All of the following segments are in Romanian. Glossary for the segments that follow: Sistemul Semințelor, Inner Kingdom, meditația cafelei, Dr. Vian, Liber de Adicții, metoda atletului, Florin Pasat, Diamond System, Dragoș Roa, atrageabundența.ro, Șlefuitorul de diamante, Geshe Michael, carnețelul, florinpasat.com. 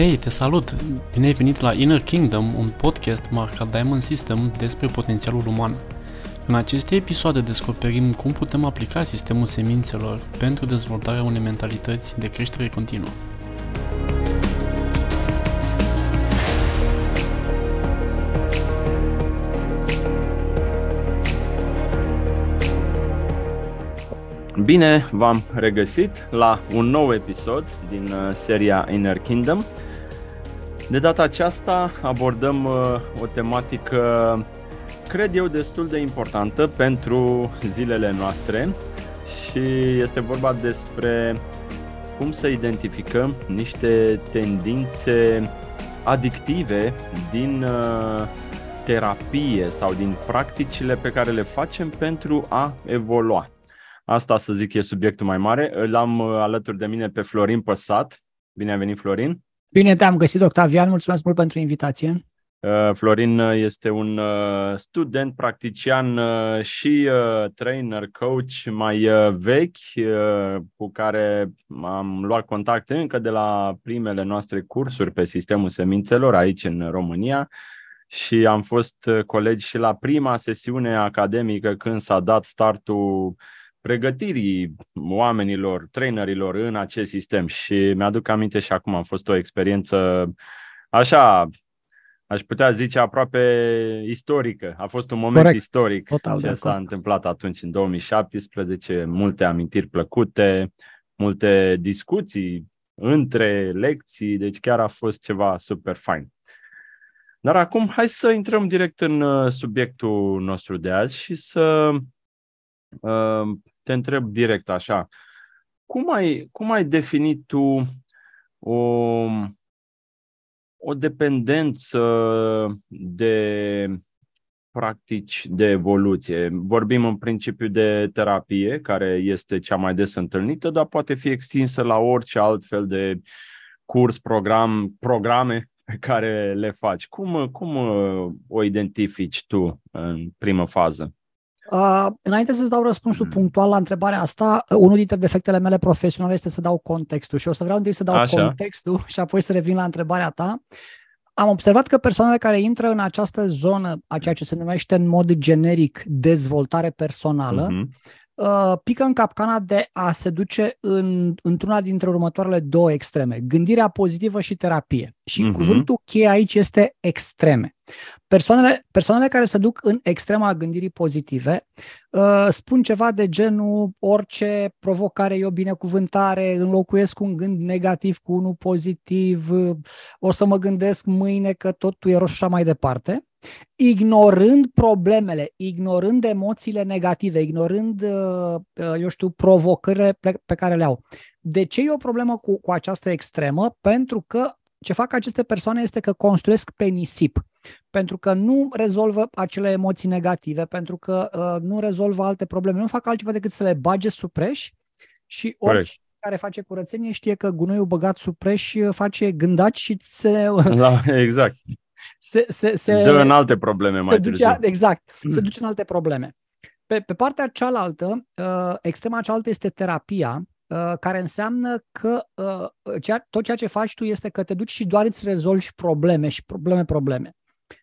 Hei, te salut! Bine ai venit la Inner Kingdom, un podcast marcat Diamond System despre potențialul uman. În aceste episoade descoperim cum putem aplica sistemul semințelor pentru dezvoltarea unei mentalități de creștere continuă. Bine v-am regăsit la un nou episod din seria Inner Kingdom. De data aceasta abordăm o tematică, cred eu, destul de importantă pentru zilele noastre și este vorba despre cum să identificăm niște tendințe adictive din terapie sau din practicile pe care le facem pentru a evolua. Asta, să zic, e subiectul mai mare. Îl am alături de mine pe Florin Pasat. Bine ai venit, Florin! Bine te-am găsit, Dr. Vian. Mulțumesc mult pentru invitație. Florin este un student, practician și trainer, coach mai vechi, cu care am luat contact încă de la primele noastre cursuri pe sistemul semințelor aici în România. Și am fost colegi și la prima sesiune academică când s-a dat startul pregătirii oamenilor, trainerilor în acest sistem și mi-aduc aminte și acum a fost o experiență așa, aș putea zice aproape istorică. A fost un moment istoric ce s-a întâmplat atunci în 2017, multe amintiri plăcute, multe discuții între lecții, deci chiar a fost ceva super fain. Dar acum hai să intrăm direct în subiectul nostru de azi și să te întreb direct așa, cum ai definit tu o dependență de practici de evoluție? Vorbim în principiu de terapie, care este cea mai des întâlnită, dar poate fi extinsă la orice altfel de curs, programe pe care le faci. Cum o identifici tu în primă fază? Înainte să-ți dau răspunsul punctual la întrebarea asta, unul dintre defectele mele profesionale este să dau contextul și o să vreau întâi să dau contextul și apoi să revin la întrebarea ta. Am observat că persoanele care intră în această zonă, a ceea ce se numește în mod generic dezvoltare personală, pică în capcana de a se duce într-una dintre următoarele două extreme, gândirea pozitivă și terapie. Și cuvântul cheie aici este extreme. Persoanele care se duc în extrema gândirii pozitive spun ceva de genul: orice provocare e o binecuvântare, înlocuiesc un gând negativ cu unul pozitiv, o să mă gândesc mâine că totul e roșu și așa mai departe, ignorând problemele, ignorând emoțiile negative, ignorând, eu știu, provocările pe care le au. De ce e o problemă cu această extremă? Pentru că ce fac aceste persoane este că construiesc pe nisip, pentru că nu rezolvă acele emoții negative, pentru că nu rezolvă alte probleme, nu fac altceva decât să le bage sub preș și orice care face curățenie știe că gunoiul băgat sub preș face gândaci și exact. Se dă în alte probleme mai târziu. Exact, se duce în alte probleme. Pe partea cealaltă, extrema cealaltă este terapia, care înseamnă că tot ceea ce faci tu este că te duci și doar îți rezolvi probleme și probleme.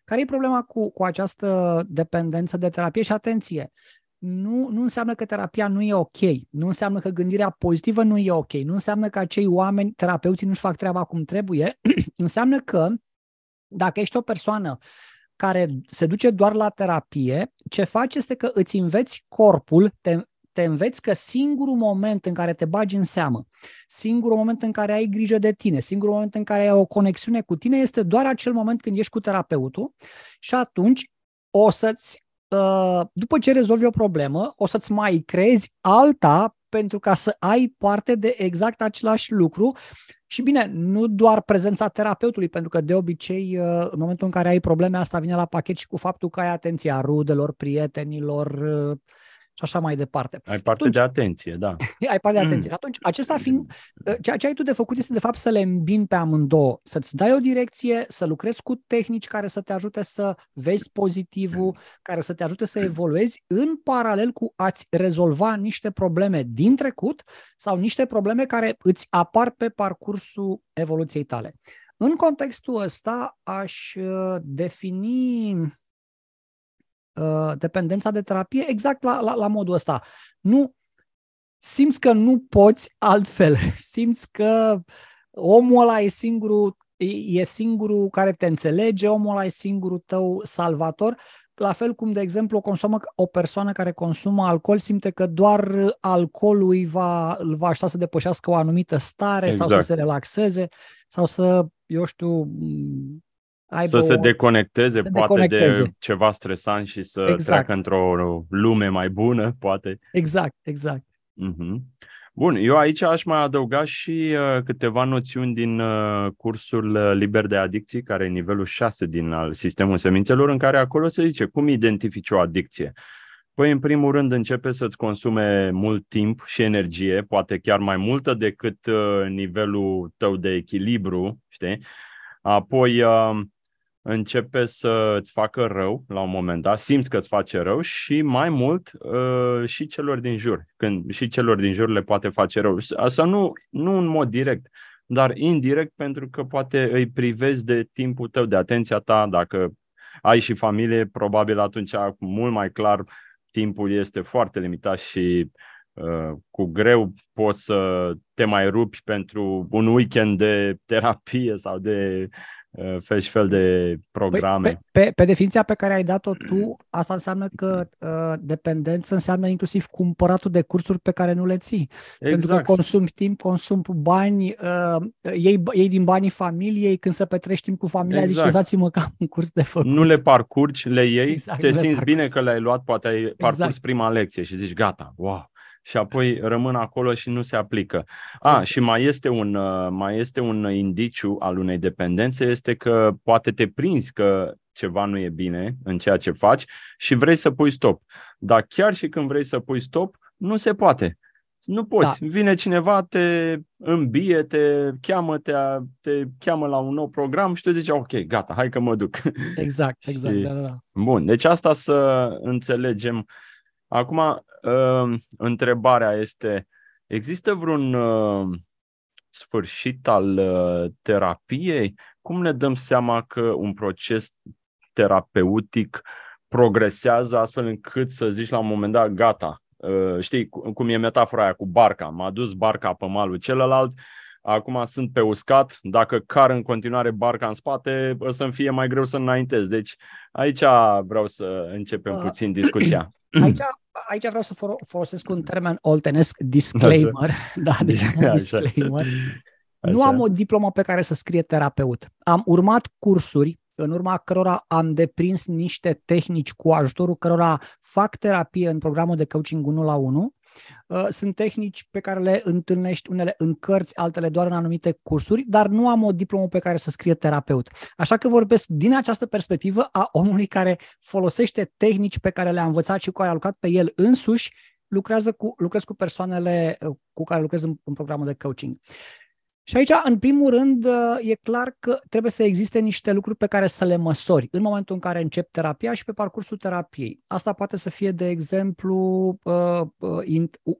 Care e problema cu această dependență de terapie? Și atenție, nu înseamnă că terapia nu e ok, nu înseamnă că gândirea pozitivă nu e ok, nu înseamnă că acei oameni, terapeuții, nu-și fac treaba cum trebuie, înseamnă că dacă ești o persoană care se duce doar la terapie, ce faci este că îți înveți corpul, te înveți că singurul moment în care te bagi în seamă, singurul moment în care ai grijă de tine, singurul moment în care ai o conexiune cu tine este doar acel moment când ești cu terapeutul și atunci după ce rezolvi o problemă, o să-ți mai creezi alta pentru ca să ai parte de exact același lucru. Și bine, nu doar prezența terapeutului, pentru că de obicei în momentul în care ai probleme, asta vine la pachet și cu faptul că ai atenția rudelor, prietenilor și așa mai departe. Ai parte de atenție, da. Ai parte de atenție. Atunci, acesta fiind, ceea ce ai tu de făcut este de fapt să le îmbini pe amândouă, să-ți dai o direcție, să lucrezi cu tehnici care să te ajute să vezi pozitivul, care să te ajute să evoluezi în paralel cu a-ți rezolva niște probleme din trecut sau niște probleme care îți apar pe parcursul evoluției tale. În contextul ăsta aș defini dependența de terapie exact la modul ăsta. Nu simți că nu poți altfel, simți că omul ăla e singurul care te înțelege, omul ăla e singurul tău salvator, la fel cum, de exemplu, o persoană care consumă alcool simte că doar alcoolul îl va ajuta să depășească o anumită stare, exact, sau să se relaxeze, sau să, eu știu, Să se deconecteze de ceva stresant și să treacă într-o lume mai bună, poate. Exact. Mm-hmm. Bun, eu aici aș mai adăuga și câteva noțiuni din cursul Liber de Adicții, care e nivelul 6 din Sistemul Semințelor, în care acolo se zice cum identifici o adicție. Păi, în primul rând, începe să-ți consume mult timp și energie, poate chiar mai multă decât nivelul tău de echilibru, știi? Apoi începe să îți facă rău la un moment dat, simți că îți face rău și mai mult și celor din jur. Când și celor din jur le poate face rău. Asta nu în mod direct, dar indirect, pentru că poate îi privezi de timpul tău, de atenția ta. Dacă ai și familie, probabil atunci mult mai clar timpul este foarte limitat și cu greu poți să te mai rupi pentru un weekend de terapie sau de fel și fel de programe. Pe definiția pe care ai dat-o tu, asta înseamnă că dependență înseamnă inclusiv cumpăratul de cursuri pe care nu le ții. Exact. Pentru că consumi timp, consumi bani, iei din banii familiei, când se petrești timp cu familia, exact, zici, dați-mă că am un curs de făcut. Nu le parcurgi, le iei, exact, te simți bine că le-ai luat, poate ai parcurs prima lecție și zici, gata, wow. Și apoi rămân acolo și nu se aplică. Și mai este un indiciu al unei dependențe, este că poate te prinzi că ceva nu e bine în ceea ce faci și vrei să pui stop. Dar chiar și când vrei să pui stop, nu se poate. Nu poți. Da. Vine cineva, te îmbie, te cheamă la un nou program și tu zici, ok, gata, hai că mă duc. Exact. Și... Da. Bun, deci asta să înțelegem. Acum, întrebarea este, există vreun sfârșit al terapiei? Cum ne dăm seama că un proces terapeutic progresează astfel încât să zici la un moment dat, gata, știi cum e metafora aia cu barca, m-a dus barca pe malul celălalt, acum sunt pe uscat, dacă car în continuare barca în spate, o să-mi fie mai greu să înaintez. Deci aici vreau să începem puțin discuția. Aici vreau să folosesc un termen oltenesc, disclaimer. Disclaimer. Nu am o diplomă pe care să scrie terapeut. Am urmat cursuri în urma cărora am deprins niște tehnici cu ajutorul cărora fac terapie în programul de coaching 1-1. Sunt tehnici pe care le întâlnești unele în cărți, altele doar în anumite cursuri, dar nu am o diplomă pe care să scrie terapeut. Așa că vorbesc din această perspectivă a omului care folosește tehnici pe care le-a învățat și care a lucrat pe el însuși, lucrez cu persoanele cu care lucrez în programul de coaching. Și aici, în primul rând, e clar că trebuie să existe niște lucruri pe care să le măsori în momentul în care încep terapia și pe parcursul terapiei. Asta poate să fie, de exemplu,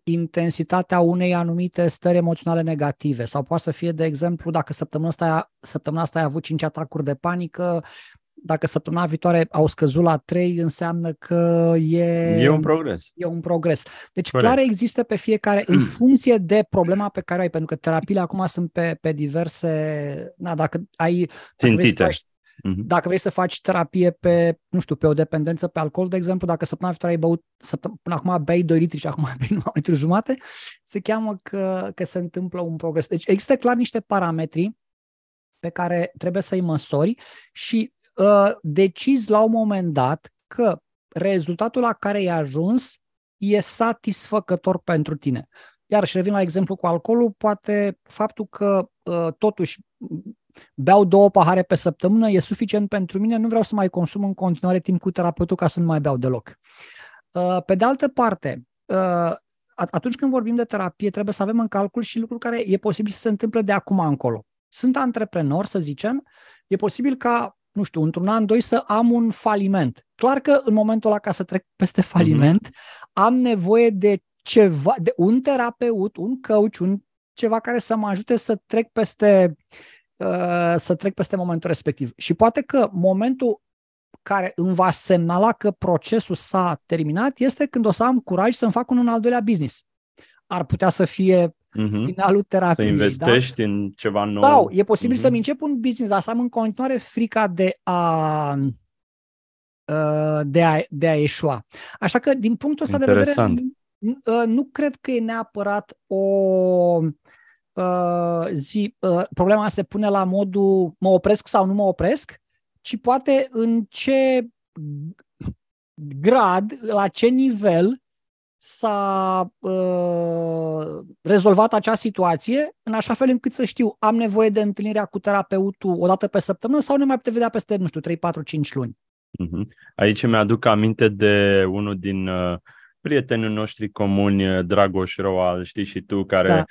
intensitatea unei anumite stări emoționale negative sau poate să fie, de exemplu, dacă săptămâna asta ai avut 5 atacuri de panică, dacă săptămâna viitoare au scăzut la 3, înseamnă că e un progres. Deci clar există pe fiecare, în funcție de problema pe care o ai, pentru că terapiile acum sunt pe diverse... Dacă vrei să faci terapie pe o dependență pe alcool, de exemplu, dacă săptămâna viitoare ai băut, până acum bei 2 litri și acum bei 9 litri jumate, se cheamă că se întâmplă un progres. Deci există clar niște parametri pe care trebuie să-i măsori și decizi la un moment dat că rezultatul la care ai ajuns e satisfăcător pentru tine. Iar și revin la exemplu cu alcoolul, poate faptul că totuși beau 2 pahare pe săptămână e suficient pentru mine, nu vreau să mai consum în continuare timp cu terapeutul ca să nu mai beau deloc. Pe de altă parte, atunci când vorbim de terapie, trebuie să avem în calcul și lucruri care e posibil să se întâmple de acum încolo. Sunt antreprenor, să zicem, e posibil ca într-un an, 2 să am un faliment. Clar că în momentul ăla, ca să trec peste faliment, am nevoie de ceva, de un terapeut, un coach, ceva care să mă ajute să trec peste să trec peste momentul respectiv. Și poate că momentul care îmi va semnala că procesul s-a terminat este când o să am curaj să-mi fac un al doilea business. Ar putea să fie finalul terapiei. Să investești în ceva nou. Sau e posibil să-mi încep un business, dar să am în continuare frica de a eșua. Așa că, din punctul ăsta de vedere, nu cred că e neapărat o problema se pune la modul mă opresc sau nu mă opresc, ci poate în ce grad, la ce nivel s-a rezolvat acea situație, în așa fel încât să știu, am nevoie de întâlnirea cu terapeutul o dată pe săptămână sau ne mai putem vedea peste, nu știu, 3, 4, 5 luni. Aici mi-aduc aminte de unul din prietenii noștri comuni, Dragoș Roa, știi și tu, care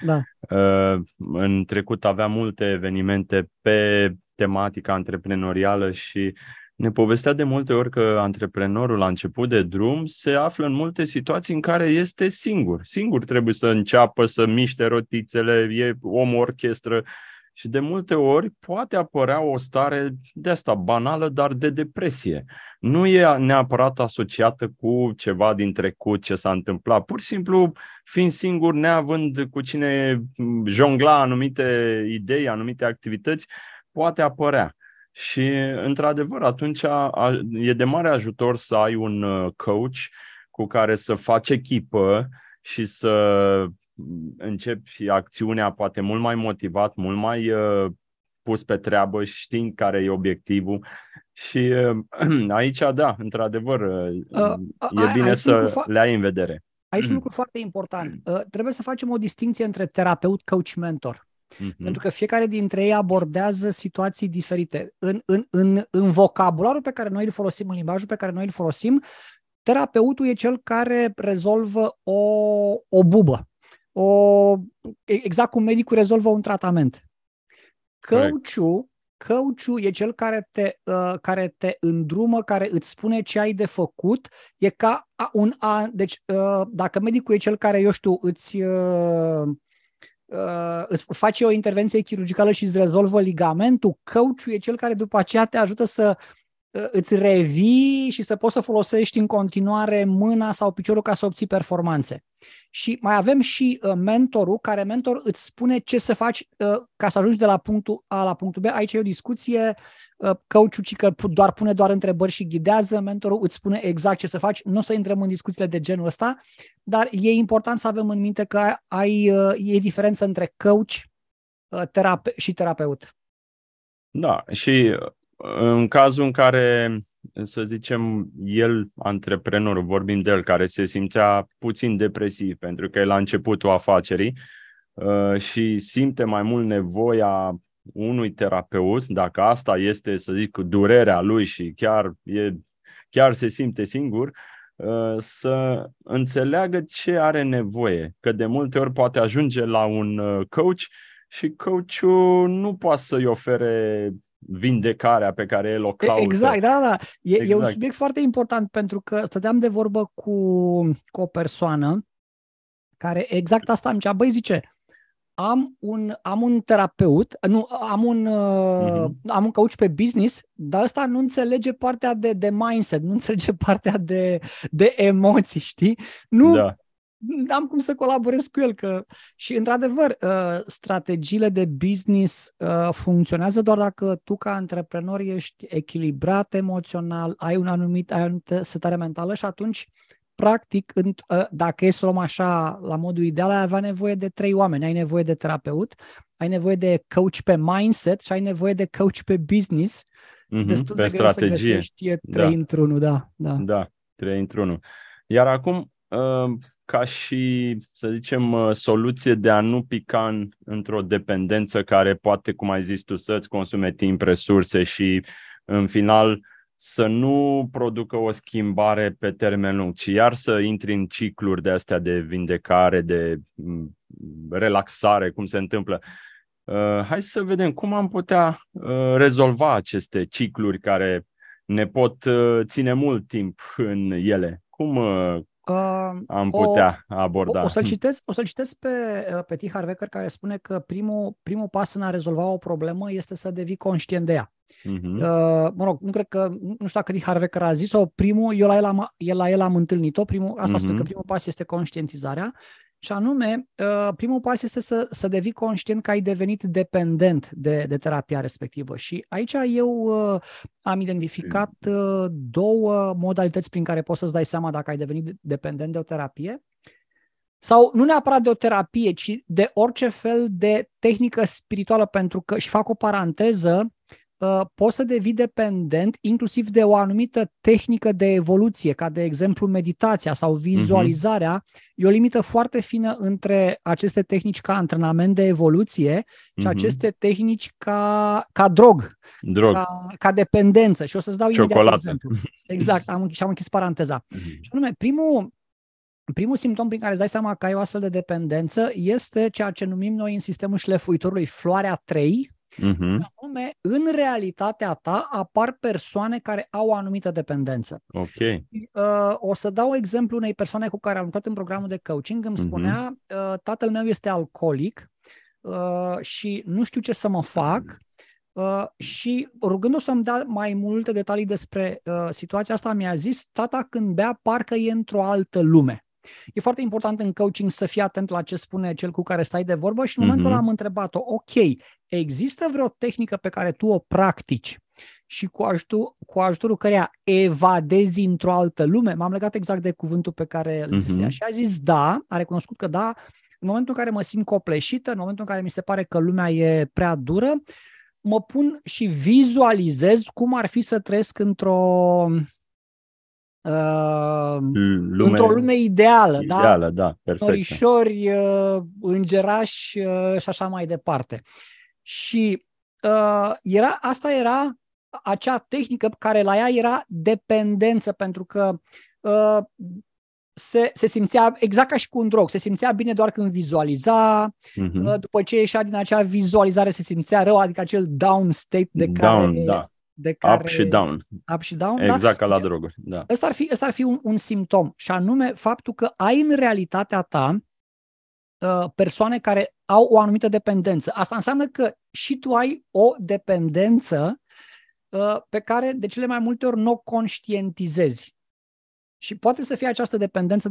în trecut avea multe evenimente pe tematica antreprenorială și ne povestea de multe ori că antreprenorul la început de drum se află în multe situații în care este singur. Singur trebuie să înceapă să miște rotițele, e om-orchestră și de multe ori poate apărea o stare de asta banală, dar de depresie. Nu e neapărat asociată cu ceva din trecut ce s-a întâmplat. Pur și simplu, fiind singur, neavând cu cine jongla anumite idei, anumite activități, poate apărea. Și, într-adevăr, atunci e de mare ajutor să ai un coach cu care să faci echipă și să începi acțiunea poate mult mai motivat, mult mai pus pe treabă, știind care e obiectivul. Și aici, da, într-adevăr, e bine să le ai în vedere. Aici un lucru foarte important. Trebuie să facem o distinție între terapeut, coach, mentor. Pentru că fiecare dintre ei abordează situații diferite. În vocabularul pe care noi îl folosim, în limbajul pe care noi îl folosim, terapeutul e cel care rezolvă o bubă. Exact cum medicul rezolvă un tratament. Coachul e cel care care te îndrumă, care îți spune ce ai de făcut. E ca un an. Deci, dacă medicul e cel care, eu știu, îți face o intervenție chirurgicală și îți rezolvă ligamentul, coachul e cel care după aceea te ajută să îți revii și să poți să folosești în continuare mâna sau piciorul ca să obții performanțe. Și mai avem și mentorul, care mentor îți spune ce să faci ca să ajungi de la punctul A la punctul B. Aici e o discuție, coachul că pune doar întrebări și ghidează, mentorul îți spune exact ce să faci. Nu o să intrăm în discuțiile de genul ăsta, dar e important să avem în minte că e diferență între coach și terapeut. Da, și în cazul în care, să zicem, el, antreprenorul, vorbim de el, care se simțea puțin depresiv pentru că e la începutul afacerii și simte mai mult nevoia unui terapeut, dacă asta este, să zic, durerea lui și chiar se simte singur, să înțeleagă ce are nevoie, că de multe ori poate ajunge la un coach și coachul nu poate să-i ofere vindecarea pe care el o caută. Exact, da. E un subiect foarte important pentru că stăteam de vorbă cu o persoană care exact asta îmi zicea. Băi, zice, am un terapeut, nu, am un coach pe business, dar ăsta nu înțelege partea de mindset, nu înțelege partea de emoții, știi? Nu. Da. Am cum să colaborez cu el. Și, într-adevăr, strategiile de business funcționează doar dacă tu, ca antreprenor, ești echilibrat emoțional, ai o anumită setare mentală și atunci, practic, dacă ești om așa, la modul ideal, ai avea nevoie de 3 oameni. Ai nevoie de terapeut, ai nevoie de coach pe mindset și ai nevoie de coach pe business. Destul de greu să găsești 3 într-unul. Da, 3 într-unul. Iar acum, ca și, să zicem, soluție de a nu pica într-o dependență care poate, cum ai zis tu, să-ți consume timp, resurse și, în final, să nu producă o schimbare pe termen lung, ci iar să intri în cicluri de astea de vindecare, de relaxare, cum se întâmplă. Hai să vedem cum am putea rezolva aceste cicluri care ne pot ține mult timp în ele. Cum am putea aborda. O să-l citesc pe T. Harveycker, care spune că primul pas în a rezolva o problemă este să devii conștient de ea. Mă rog, nu știu dacă T. Harveycker a zis-o, eu la el am întâlnit-o, spune că primul pas este conștientizarea. Și anume, primul pas este să devii conștient că ai devenit dependent de terapia respectivă. Și aici eu am identificat două modalități prin care poți să-ți dai seama dacă ai devenit dependent de o terapie. Sau nu neapărat de o terapie, ci de orice fel de tehnică spirituală, pentru că, și fac o paranteză, poți să devii dependent inclusiv de o anumită tehnică de evoluție, ca de exemplu meditația sau vizualizarea. E o limită foarte fină între aceste tehnici ca antrenament de evoluție și aceste tehnici ca drog. Ca dependență. Și o să-ți dau imediat exemplu. Exact, și am închis paranteza. Și anume, primul simptom prin care îți dai seama că ai o astfel de dependență este ceea ce numim noi în sistemul șlefuitorului floarea 3. Anume, în realitatea ta apar persoane care au o anumită dependență. Okay. O să dau exemplu unei persoane cu care am lucrat în programul de coaching. Îmi spunea, tatăl meu este alcoolic și nu știu ce să mă fac. Și rugându-o să-mi dea mai multe detalii despre situația asta, mi-a zis: tata când bea parcă e într-o altă lume. E foarte important în coaching să fii atent la ce spune cel cu care stai de vorbă și în momentul ăla am întrebat-o: ok, există vreo tehnică pe care tu o practici și cu ajutorul căreia evadezi într-o altă lume? M-am legat exact de cuvântul pe care îl zicea și a zis da, a recunoscut că da. În momentul în care mă simt copleșită, în momentul în care mi se pare că lumea e prea dură, mă pun și vizualizez cum ar fi să trăiesc într-o lume ideală, da, norișori, îngerași și așa mai departe. Și asta era acea tehnică care la ea era dependență, pentru că se simțea exact ca și cu un drog, se simțea bine doar când vizualiza, după ce ieșea din acea vizualizare se simțea rău, adică acel down state de care, up și down, exact, da? Ca la droguri. Da. Ăsta ar fi un simptom, și anume faptul că ai în realitatea ta persoane care au o anumită dependență. Asta înseamnă că și tu ai o dependență pe care de cele mai multe ori nu o conștientizezi. Și poate să fie această dependența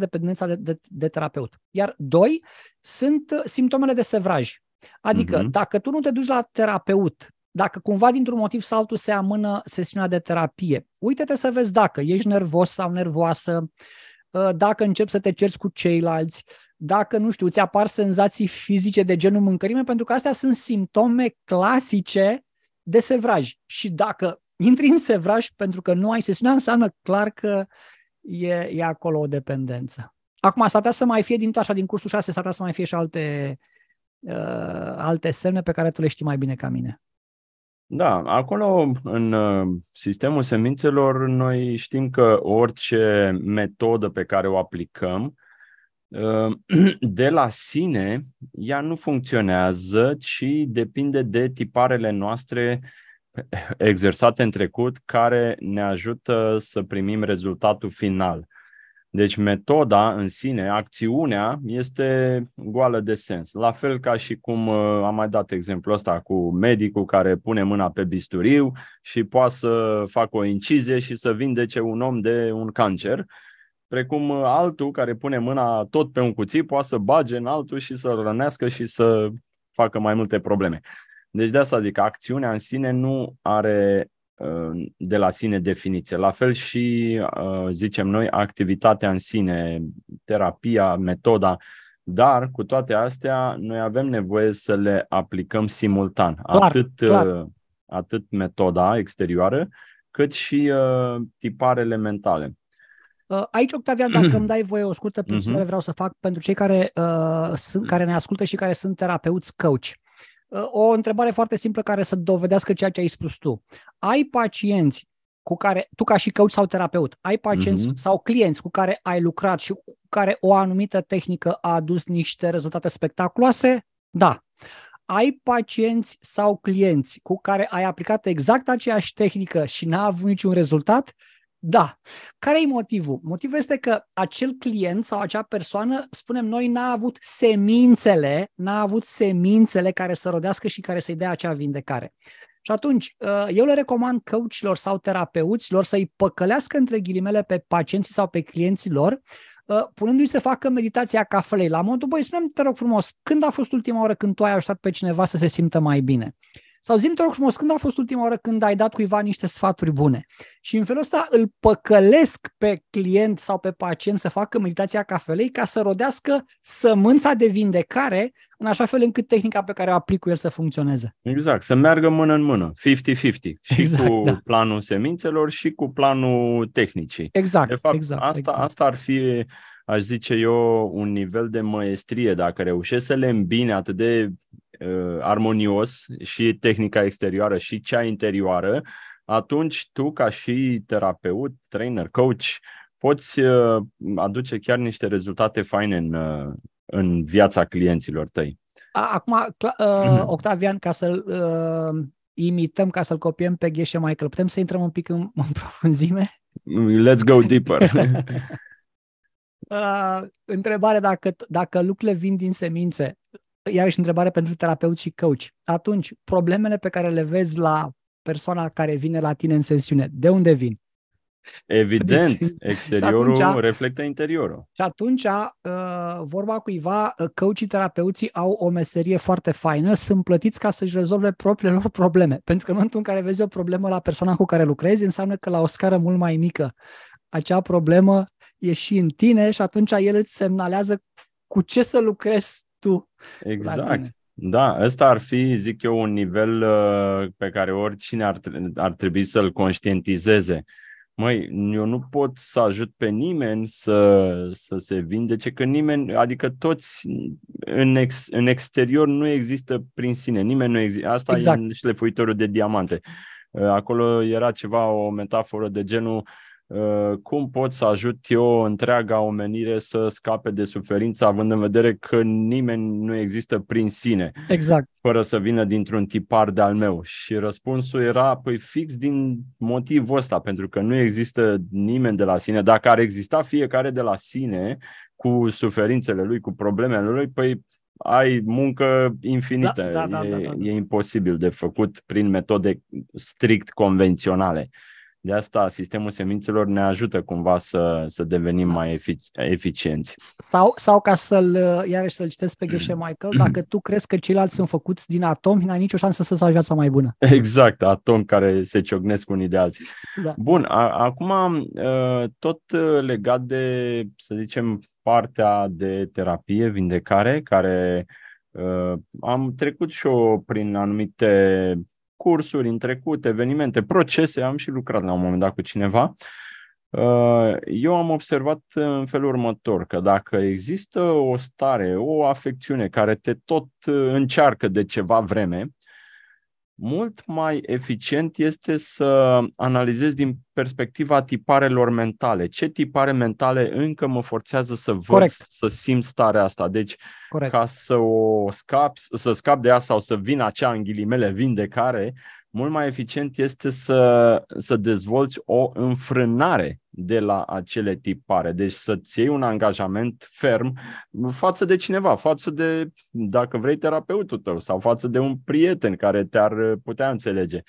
de terapeut. Iar doi, sunt simptomele de sevraj. Adică dacă tu nu te duci la terapeut, dacă cumva dintr-un motiv sau altul se amână sesiunea de terapie, uite-te să vezi dacă ești nervos sau nervoasă, dacă începi să te cerți cu ceilalți, dacă, nu știu, ți apar senzații fizice de genul mâncărime, pentru că astea sunt simptome clasice de sevraj. Și dacă intri în sevraj pentru că nu ai sesiunea, înseamnă clar că e acolo o dependență. Acum, s-ar putea să mai fie din cursul 6, s-ar putea să mai fie și alte semne pe care tu le știi mai bine ca mine. Da, acolo în sistemul semințelor noi știm că orice metodă pe care o aplicăm de la sine, ea nu funcționează, ci depinde de tiparele noastre exersate în trecut care ne ajută să primim rezultatul final. Deci metoda în sine, acțiunea, este goală de sens. La fel ca și cum am mai dat exemplul ăsta cu medicul care pune mâna pe bisturiu și poate să facă o incizie și să vindece un om de un cancer, precum altul care pune mâna tot pe un cuțit poate să bage în altul și să-l rănească și să facă mai multe probleme. Deci de asta zic, acțiunea în sine nu are de la sine definiție. La fel și, zicem noi, activitatea în sine, terapia, metoda, dar cu toate astea noi avem nevoie să le aplicăm simultan. Atât metoda exterioară, cât și tiparele mentale. Aici, Octavian, dacă îmi dai voie o scurtă precizare, vreau să fac pentru cei care ne ascultă și care sunt terapeuți coach. O întrebare foarte simplă care să dovedească ceea ce ai spus tu. Ai pacienți cu care, tu ca și coach sau terapeut, ai pacienți sau clienți cu care ai lucrat și cu care o anumită tehnică a adus niște rezultate spectaculoase? Da. Ai pacienți sau clienți cu care ai aplicat exact aceeași tehnică și n-a avut niciun rezultat? Da. Care e motivul? Motivul este că acel client sau acea persoană, spunem noi, n-a avut semințele care să rodească și care să-i dea acea vindecare. Și atunci, eu le recomand coachilor sau terapeuților să-i păcălească între ghilimele pe pacienții sau pe clienții lor, punându-i să facă meditația cafelei. La momentul, băi, spune-mi, te rog frumos, când a fost ultima oră când tu ai ajutat pe cineva să se simtă mai bine? Sau zi-mi, te rog frumos, când a fost ultima oră când ai dat cuiva niște sfaturi bune? Și în felul ăsta îl păcălesc pe client sau pe pacient să facă meditația cafelei ca să rodească sămânța de vindecare în așa fel încât tehnica pe care o aplic cu el să funcționeze. Exact, să meargă mână în mână, 50-50. Și planul semințelor și cu planul tehnicii. Exact. De fapt, asta ar fi, aș zice eu, un nivel de măestrie, dacă reușești să le îmbine atât de armonios și tehnica exterioară și cea interioară, atunci tu ca și terapeut, trainer, coach, poți aduce chiar niște rezultate faine în viața clienților tăi. Acum, Octavian, ca să-l imităm, ca să-l copiem pe Geshe Michael, putem să intrăm un pic în profunzime? Let's go deeper! Întrebare dacă lucrurile vin din semințe. Iarăși întrebare pentru terapeuți și coach. Atunci, problemele pe care le vezi la persoana care vine la tine în sesiune, de unde vin? Evident, exteriorul reflectă interiorul. Și atunci, vorba cuiva, coachii, terapeuții au o meserie foarte faină, sunt plătiți ca să-și rezolve propriile lor probleme. Pentru că în momentul în care vezi o problemă la persoana cu care lucrezi, înseamnă că la o scară mult mai mică acea problemă e și în tine și atunci el îți semnalează cu ce să lucrezi tu. Exact. Da, ăsta ar fi, zic eu, un nivel pe care oricine ar trebui să-l conștientizeze. Măi, eu nu pot să ajut pe nimeni să se vindece, că nimeni, adică toți în exterior nu există prin sine, nimeni nu există. Asta exact. E în Șlefuitorul de diamante. Acolo era ceva, o metaforă de genul, cum pot să ajut eu întreaga omenire să scape de suferință, având în vedere că nimeni nu există prin sine, exact, fără să vină dintr-un tipar de-al meu. Și răspunsul era, păi fix din motivul ăsta, pentru că nu există nimeni de la sine. Dacă ar exista fiecare de la sine, cu suferințele lui, cu problemele lui, păi ai muncă infinită. E imposibil de făcut prin metode strict convenționale. De asta sistemul semințelor ne ajută cumva să devenim mai eficienți. Sau ca să-l citesc pe Geshe Michael, dacă tu crezi că ceilalți sunt făcuți din atomi, n-ai nicio șansă să-ți ai viața mai bună. Exact, atomi care se ciocnesc unii de alții. Da. Bun, acum tot legat de, să zicem, partea de terapie, vindecare, care am trecut și eu prin anumite cursuri în trecut, evenimente, procese, am și lucrat la un moment dat cu cineva. Eu am observat în felul următor, că dacă există o stare, o afecțiune care te tot încearcă de ceva vreme, mult mai eficient este să analizezi din perspectiva tiparelor mentale. Ce tipare mentale încă mă forțează să văd, să simt starea asta? Deci, corect, ca să scap de ea sau să vină acea, în ghilimele, vindecare, mult mai eficient este să dezvolți o înfrânare de la acele tipare. Deci să-ți iei un angajament ferm față de cineva, față de, dacă vrei, terapeutul tău sau față de un prieten care te-ar putea înțelege.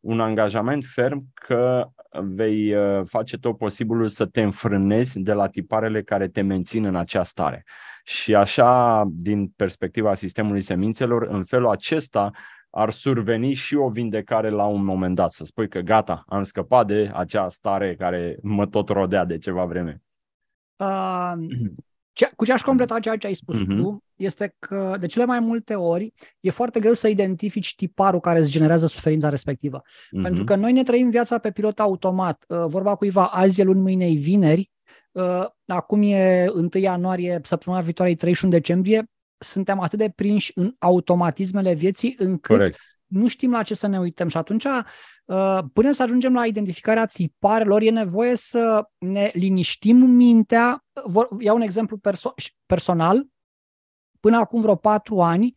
Un angajament ferm că vei face tot posibilul să te înfrânezi de la tiparele care te mențin în acea stare. Și așa, din perspectiva sistemului semințelor, în felul acesta ar surveni și o vindecare la un moment dat, să spui că gata, am scăpat de acea stare care mă tot rodea de ceva vreme. Cu ce aș completa ceea ce ai spus tu, este că de cele mai multe ori e foarte greu să identifici tiparul care îți generează suferința respectivă. Pentru că noi ne trăim viața pe pilot automat. Vorba cuiva, azi e luni, mâine e vineri, acum e 1 ianuarie, săptămâna viitoare e 31 decembrie, suntem atât de prinși în automatismele vieții încât nu știm la ce să ne uităm. Și atunci, până să ajungem la identificarea tiparelor, e nevoie să ne liniștim mintea. Iau un exemplu personal. Până acum vreo 4 ani,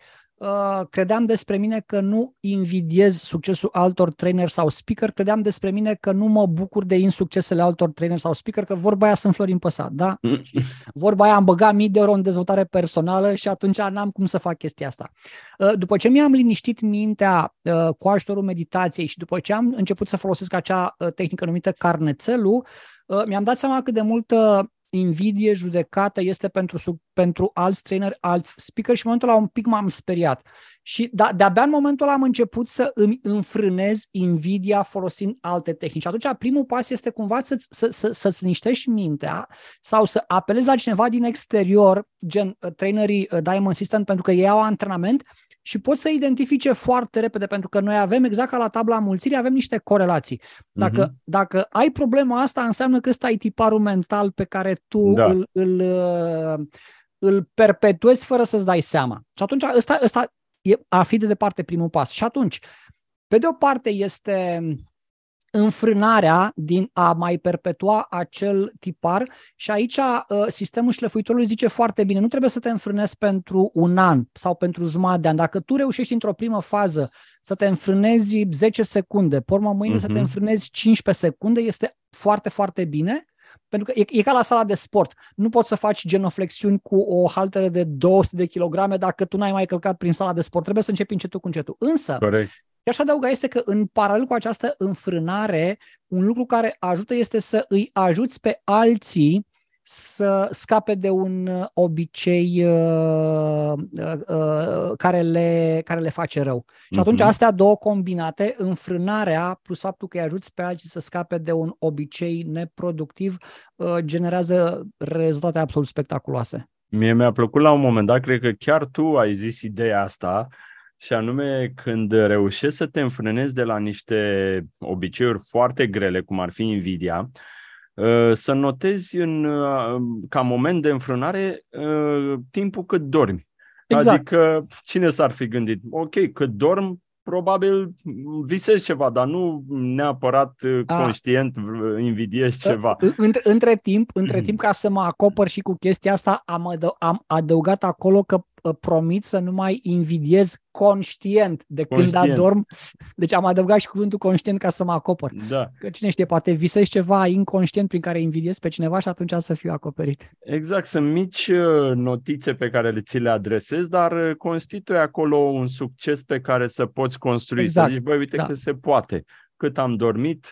credeam despre mine că nu invidiez succesul altor trainer sau speaker, credeam despre mine că nu mă bucur de insuccesele altor trainer sau speaker, că vorba aia sunt Florin Pasat, da? Vorba aia am băgat 1000 de euro în dezvoltare personală și atunci n-am cum să fac chestia asta. După ce mi-am liniștit mintea cu ajutorul meditației și după ce am început să folosesc acea tehnică numită carnețelul, mi-am dat seama cât de multă invidie, judecată este pentru alți trainer, alți speaker și în momentul ăla un pic m-am speriat. Și de-abia în momentul ăla am început să îmi înfrânez invidia folosind alte tehnici. Atunci primul pas este cumva să-ți liniștești mintea sau să apelezi la cineva din exterior, gen trainerii Diamond System, pentru că ei au antrenament și poți să identifice foarte repede, pentru că noi avem exact ca la tabla mulțirii, avem niște corelații. Dacă ai problema asta, înseamnă că ăsta e tiparul mental pe care tu îl perpetuezi fără să-ți dai seama. Și atunci ăsta ar fi de departe primul pas. Și atunci, pe de o parte este înfrânarea din a mai perpetua acel tipar și aici sistemul șlefuitorului zice foarte bine, nu trebuie să te înfrânezi pentru un an sau pentru jumătate de an. Dacă tu reușești într-o primă fază să te înfrânezi 10 secunde, pe urmă mâine să te înfrânezi 15 secunde, este foarte, foarte bine. Pentru că e ca la sala de sport. Nu poți să faci genoflexiuni cu o halteră de 200 de kilograme dacă tu n-ai mai călcat prin sala de sport. Trebuie să începi încetul cu încetul. Însă, și aș adăuga este că în paralel cu această înfrânare, un lucru care ajută este să îi ajuți pe alții să scape de un obicei care le face rău. Și atunci astea două combinate, înfrânarea plus faptul că îi ajuți pe alții să scape de un obicei neproductiv, generează rezultate absolut spectaculoase. Mie mi-a plăcut la un moment dat, cred că chiar tu ai zis ideea asta, și anume când reușești să te înfrânezi de la niște obiceiuri foarte grele, cum ar fi invidia, să notezi ca moment de înfrânare timpul cât dormi. Exact. Adică cine s-ar fi gândit? Ok, cât dorm, probabil visez ceva, dar nu neapărat conștient invidiez ceva. Între timp, ca să mă acopăr și cu chestia asta, am adăugat acolo că promit să nu mai invidiez conștient de când adorm. Deci am adăugat și cuvântul conștient ca să mă acopăr. Da. Că cine știe, poate visez ceva inconștient prin care invidiez pe cineva și atunci să fiu acoperit. Exact, sunt mici notițe pe care ți le adresezi, dar constituie acolo un succes pe care să poți construi. Exact. Să zici, băi, uite că se poate. Cât am dormit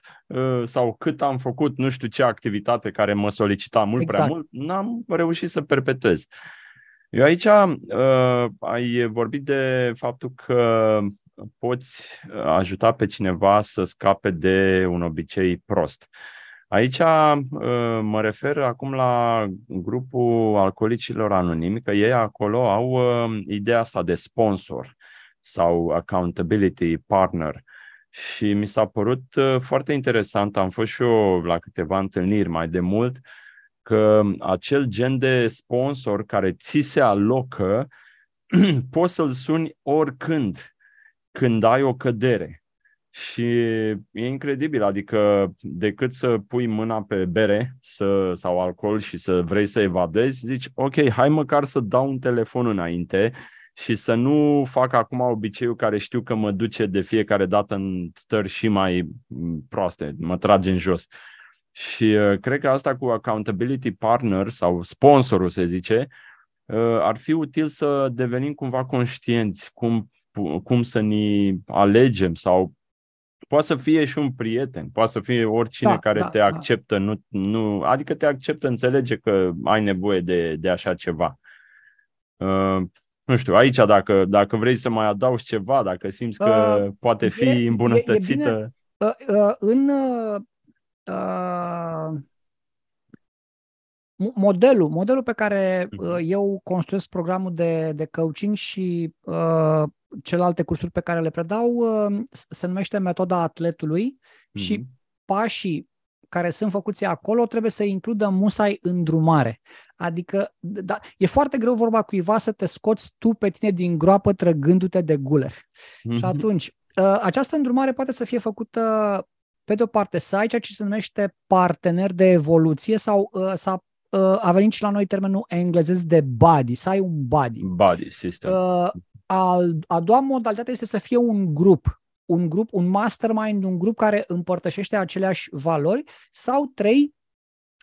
sau cât am făcut nu știu ce activitate care mă solicita mult prea mult, n-am reușit să perpetuez. Eu aici ai vorbit de faptul că poți ajuta pe cineva să scape de un obicei prost. Aici mă refer acum la grupul alcoolicilor anonimi, că ei acolo au ideea asta de sponsor sau accountability partner. Și mi s-a părut foarte interesant, am fost și eu la câteva întâlniri mai de mult, că acel gen de sponsor care ți se alocă, poți să-l suni oricând, când ai o cădere. Și e incredibil, adică decât să pui mâna pe bere sau alcool și să vrei să evadezi, zici, ok, hai măcar să dau un telefon înainte și să nu fac acum obiceiul care știu că mă duce de fiecare dată în stări și mai proaste, mă trage în jos. Și cred că asta cu accountability partner sau sponsorul, se zice, ar fi util să devenim cumva conștienți cum să ne alegem sau poate să fie și un prieten, poate să fie oricine care te acceptă, nu, adică te acceptă, înțelege că ai nevoie de așa ceva. Nu știu, aici dacă vrei să mai adaugi ceva, dacă simți că poate fi îmbunătățită. Modelul pe care eu construiesc programul de coaching și celelalte cursuri pe care le predau se numește metoda atletului și pașii care sunt făcuți acolo trebuie să includă musai îndrumare. Adică e foarte greu vorba cuiva să te scoți tu pe tine din groapă trăgându-te de guler. Și atunci această îndrumare poate să fie făcută pe de o parte aici ce se numește partener de evoluție sau a venit și la noi termenul englezesc de buddy, să ai un buddy. Buddy system. A doua modalitate este să fie un grup. Un grup, un mastermind, un grup care împărtășește aceleași valori. Sau trei,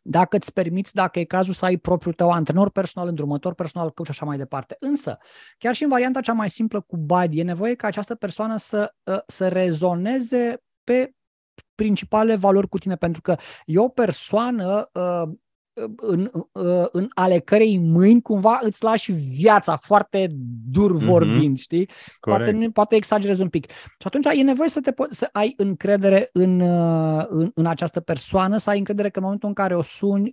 dacă îți permiți, dacă e cazul, să ai propriul tău antrenor personal, îndrumător personal, coach și așa mai departe. Însă, chiar și în varianta cea mai simplă cu body, e nevoie ca această persoană să rezoneze pe principale valori cu tine, pentru că e o persoană în ale cărei mâini cumva îți lași viața foarte dur vorbind, știi? Poate exagerez un pic. Și atunci e nevoie să ai încredere în această persoană, să ai încredere că în momentul în care o suni,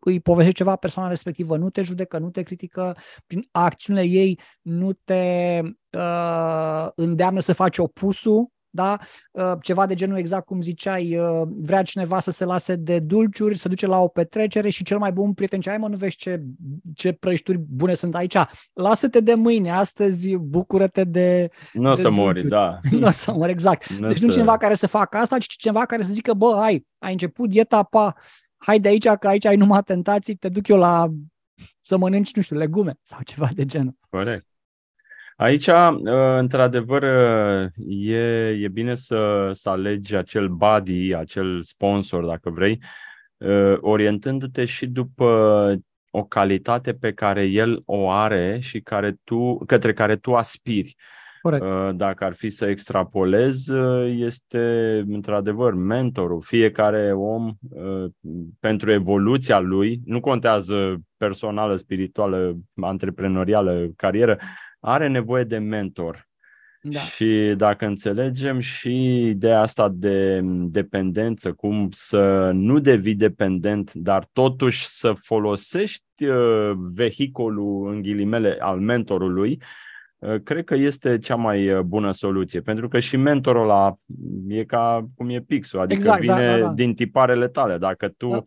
îi povestești ceva, persoana respectivă nu te judecă, nu te critică, prin acțiunile ei nu te îndeamnă să faci opusul, da? Ceva de genul, exact cum ziceai, vrea cineva să se lase de dulciuri, să duce la o petrecere și cel mai bun prieten, ai mă, nu vezi ce prăjituri bune sunt aici, lasă-te de mâine, astăzi bucură-te de n-o să mori, da. Nu o să mori, exact. Deci nu cineva care să facă asta, ci cineva care să zică, bă, ai început dieta, hai de aici, că aici ai numai tentații, te duc eu la să mănânci, nu știu, legume sau ceva de genul. Corect. Aici, într-adevăr, e bine să alegi acel buddy, acel sponsor, dacă vrei, orientându-te și după o calitate pe care el o are și către care tu aspiri. Corect. Dacă ar fi să extrapolez, este într-adevăr mentorul. Fiecare om, pentru evoluția lui, nu contează personală, spirituală, antreprenorială, carieră, are nevoie de mentor. Da. Și dacă înțelegem și ideea asta de dependență, cum să nu devii dependent, dar totuși să folosești vehiculul, în ghilimele, al mentorului, cred că este cea mai bună soluție. Pentru că și mentorul ăla e ca cum e pixul, adică exact, vine din tiparele tale. Dacă tu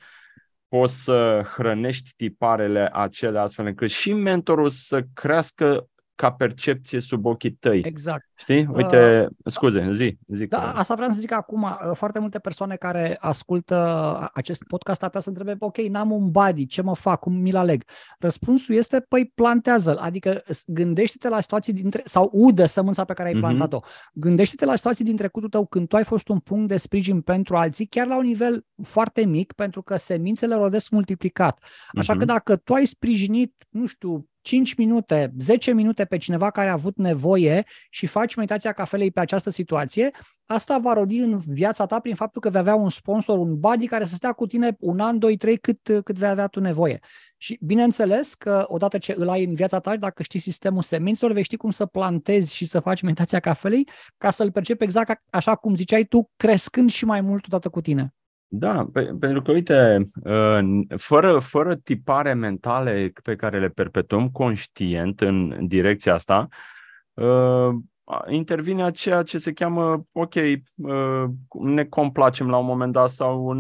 poți să hrănești tiparele acelea astfel încât și mentorul să crească ca percepție sub ochii tăi. Exact. Știi? Uite, scuze, zi. Da, că... Asta vreau să zic acum. Foarte multe persoane care ascultă acest podcast ar putea să întrebe, ok, n-am un buddy, ce mă fac, cum mi-l aleg? Răspunsul este, păi plantează-l, adică gândește-te la situații sau udă sămânța pe care ai plantat-o. Gândește-te la situații din trecutul tău când tu ai fost un punct de sprijin pentru alții, chiar la un nivel foarte mic, pentru că semințele rodesc multiplicat. Așa că dacă tu ai sprijinit, nu știu, 5 minute, 10 minute pe cineva care a avut nevoie și faci meditația cafelei pe această situație, asta va rodi în viața ta prin faptul că vei avea un sponsor, un buddy care să stea cu tine un an, doi, trei, cât vei avea tu nevoie. Și bineînțeles că odată ce îl ai în viața ta, dacă știi sistemul semințelor, vei ști cum să plantezi și să faci meditația cafelei ca să-l percepi exact așa cum ziceai tu, crescând și mai mult odată cu tine. Da, pentru că, uite, fără tipare mentale pe care le perpetuăm conștient în direcția asta, intervine ceea ce se cheamă, ok, ne complacem la un moment dat sau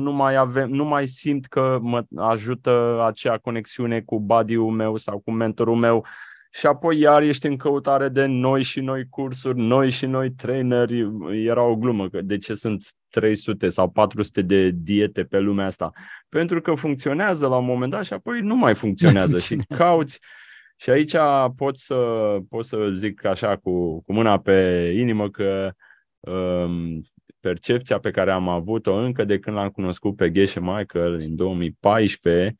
nu mai simt că mă ajută acea conexiune cu buddy-ul meu sau cu mentorul meu. Și apoi iar ești în căutare de noi și noi cursuri, noi și noi traineri. Era o glumă, că de ce sunt 300 sau 400 de diete pe lumea asta? Pentru că funcționează la un moment dat și apoi nu mai funcționează și cauți. Și aici pot să zic așa cu mâna pe inimă că percepția pe care am avut-o încă de când l-am cunoscut pe Geshe Michael în 2014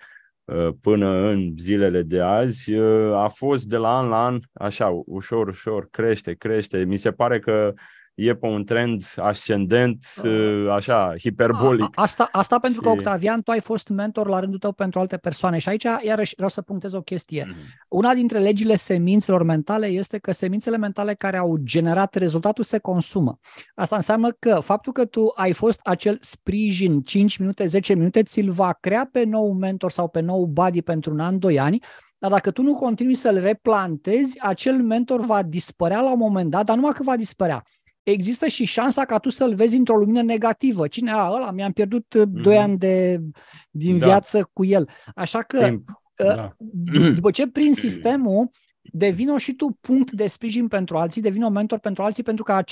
până în zilele de azi, a fost de la an la an, așa, ușor, ușor, crește. Mi se pare că e pe un trend ascendent, așa, hiperbolic. Asta pentru că, Octavian, tu ai fost mentor la rândul tău pentru alte persoane și aici, iarăși, vreau să punctez o chestie. Una dintre legile semințelor mentale este că semințele mentale care au generat rezultatul se consumă. Asta înseamnă că faptul că tu ai fost acel sprijin 5 minute, 10 minute, ți-l va crea pe nou mentor sau pe nou buddy pentru un an, 2 ani, dar dacă tu nu continui să-l replantezi, acel mentor va dispărea la un moment dat, dar numai că va dispărea. Există și șansa ca tu să-l vezi într-o lumină negativă. Cine? Ăla, mi-am pierdut 2 ani din viață cu el. Așa că, după ce prin sistemul, devino și tu punct de sprijin pentru alții, devino mentor pentru alții, pentru că în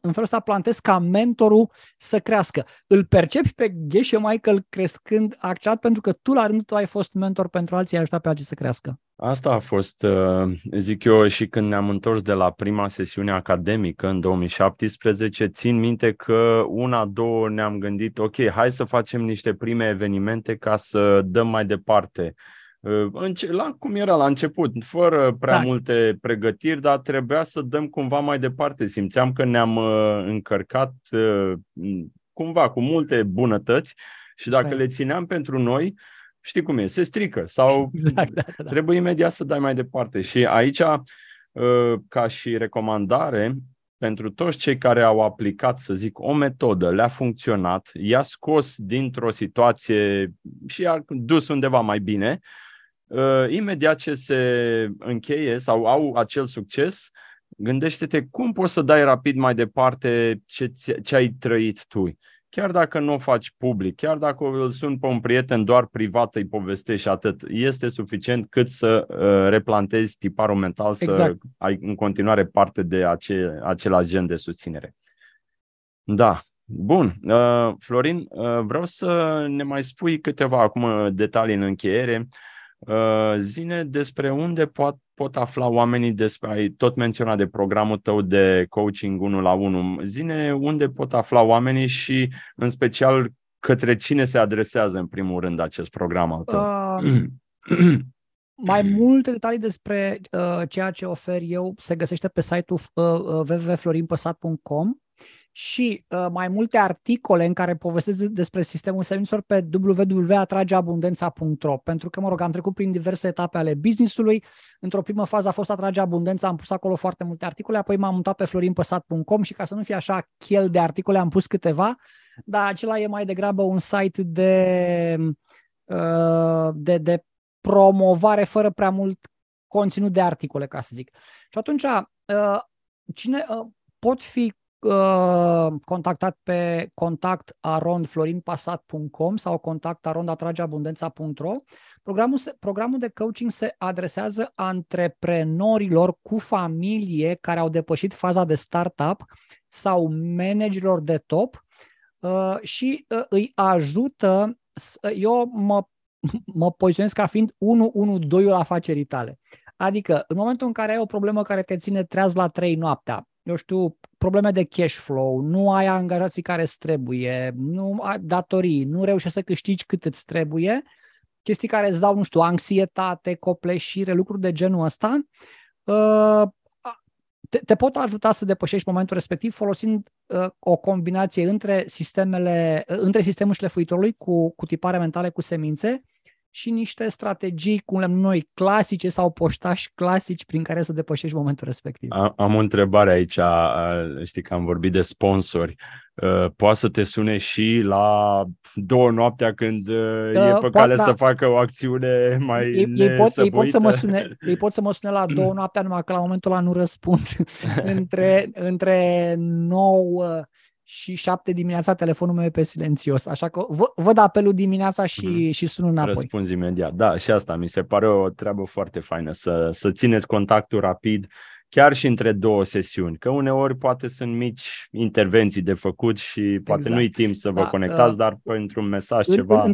felul ăsta plantezi ca mentorul să crească. Îl percepi pe Geshe Michael crescând accent pentru că tu la rândul tău ai fost mentor pentru alții, ai ajutat pe alții să crească. Asta a fost, zic eu, și când ne-am întors de la prima sesiune academică în 2017, țin minte că una, două ne-am gândit, ok, hai să facem niște prime evenimente ca să dăm mai departe. Cum era la început, fără prea multe pregătiri, dar trebuia să dăm cumva mai departe. Simțeam că ne-am încărcat cumva cu multe bunătăți și dacă le țineam pentru noi, știi cum e, se strică sau trebuie imediat să dai mai departe. Și aici, ca și recomandare pentru toți cei care au aplicat, să zic, o metodă, le-a funcționat, i-a scos dintr-o situație și i-a dus undeva mai bine, imediat ce se încheie sau au acel succes, gândește-te cum poți să dai rapid mai departe ce ai trăit tu. Chiar dacă nu o faci public, chiar dacă îl sun pe un prieten doar privat, îi povestești și atât, este suficient cât să replantezi tiparul mental, să ai în continuare parte de același gen de susținere. Da, bun. Florin, vreau să ne mai spui câteva acum detalii în încheiere. Zi-ne despre unde pot afla oamenii despre, ai tot menționat de programul tău de coaching 1-1, zi-ne unde pot afla oamenii și în special către cine se adresează în primul rând acest program al tău. Mai multe detalii despre ceea ce ofer eu se găsește pe site-ul www.florinpasat.com și mai multe articole în care povestesc despre sistemul semințelor pe www.atrageabundența.ro, pentru că, am trecut prin diverse etape ale business-ului. Într-o primă fază a fost Atrage Abundența, am pus acolo foarte multe articole, apoi m-am mutat pe florinpasat.com și ca să nu fie așa chel de articole, am pus câteva, dar acela e mai degrabă un site de promovare fără prea mult conținut de articole, ca să zic. Și atunci, cine pot fi contactat pe contact@florinpasat.com sau contact@atrageabundența.ro. Programul de coaching se adresează antreprenorilor cu familie care au depășit faza de startup sau managerilor de top și îi ajută. Eu mă poziționez ca fiind 112-ul afacerii tale. Adică în momentul în care ai o problemă care te ține treaz la 3 noaptea, eu știu, probleme de cash flow, nu ai angajații care îți trebuie, nu ai datorii, nu reușești să câștigi cât îți trebuie, chestii care îți dau, nu știu, anxietate, copleșire, lucruri de genul ăsta, te pot ajuta să depășești momentul respectiv folosind o combinație între sistemul șlefuitorului cu tipare mentale, cu semințe și niște strategii, cum le-am noi, clasice sau poștași clasici prin care să depășești momentul respectiv. Am o întrebare aici, știi că am vorbit de sponsori. Poate să te sune și la 2 noaptea când e pe cale să facă o acțiune mai nesăbuită? Ei pot să mă sune la 2 noaptea, numai că la momentul ăla nu răspund. Între 9 și 7 dimineața telefonul meu e pe silențios, așa că văd apelul dimineața și sun înapoi. Răspunzi imediat, da, și asta mi se pare o treabă foarte faină, să țineți contactul rapid, chiar și între 2 sesiuni, că uneori poate sunt mici intervenții de făcut și poate nu-i timp să vă conectați, dar pentru un mesaj ceva. În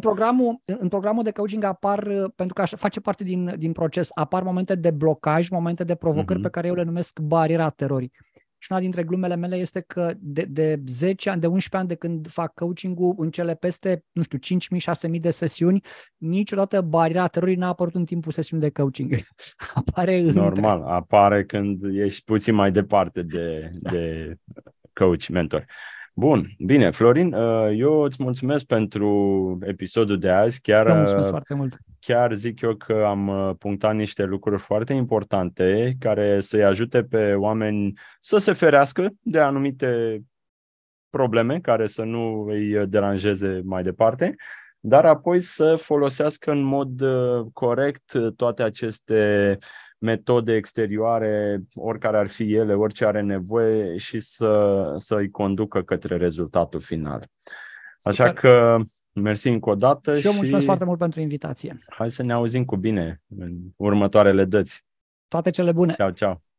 programul de coaching apar, pentru că așa face parte din proces, apar momente de blocaj, momente de provocări pe care eu le numesc bariera terorii. Și una dintre glumele mele este că de 10 ani, de 11 ani de când fac coaching-ul, în cele peste, 5.000-6.000 de sesiuni, niciodată bariera terorii n-a apărut în timpul sesiunii de coaching. Apare când ești puțin mai departe de coach, mentor. Bun, bine, Florin, eu îți mulțumesc pentru episodul de azi. Mulțumesc foarte mult. Chiar zic eu că am punctat niște lucruri foarte importante care să-i ajute pe oameni să se ferească de anumite probleme care să nu îi deranjeze mai departe, dar apoi să folosească în mod corect toate aceste metode exterioare, oricare ar fi ele, orice are nevoie și să îi conducă către rezultatul final. Super. Așa că mersi încă o dată. Și eu mulțumesc foarte mult pentru invitație. Hai să ne auzim cu bine în următoarele dăți. Toate cele bune! Ciao, ciao!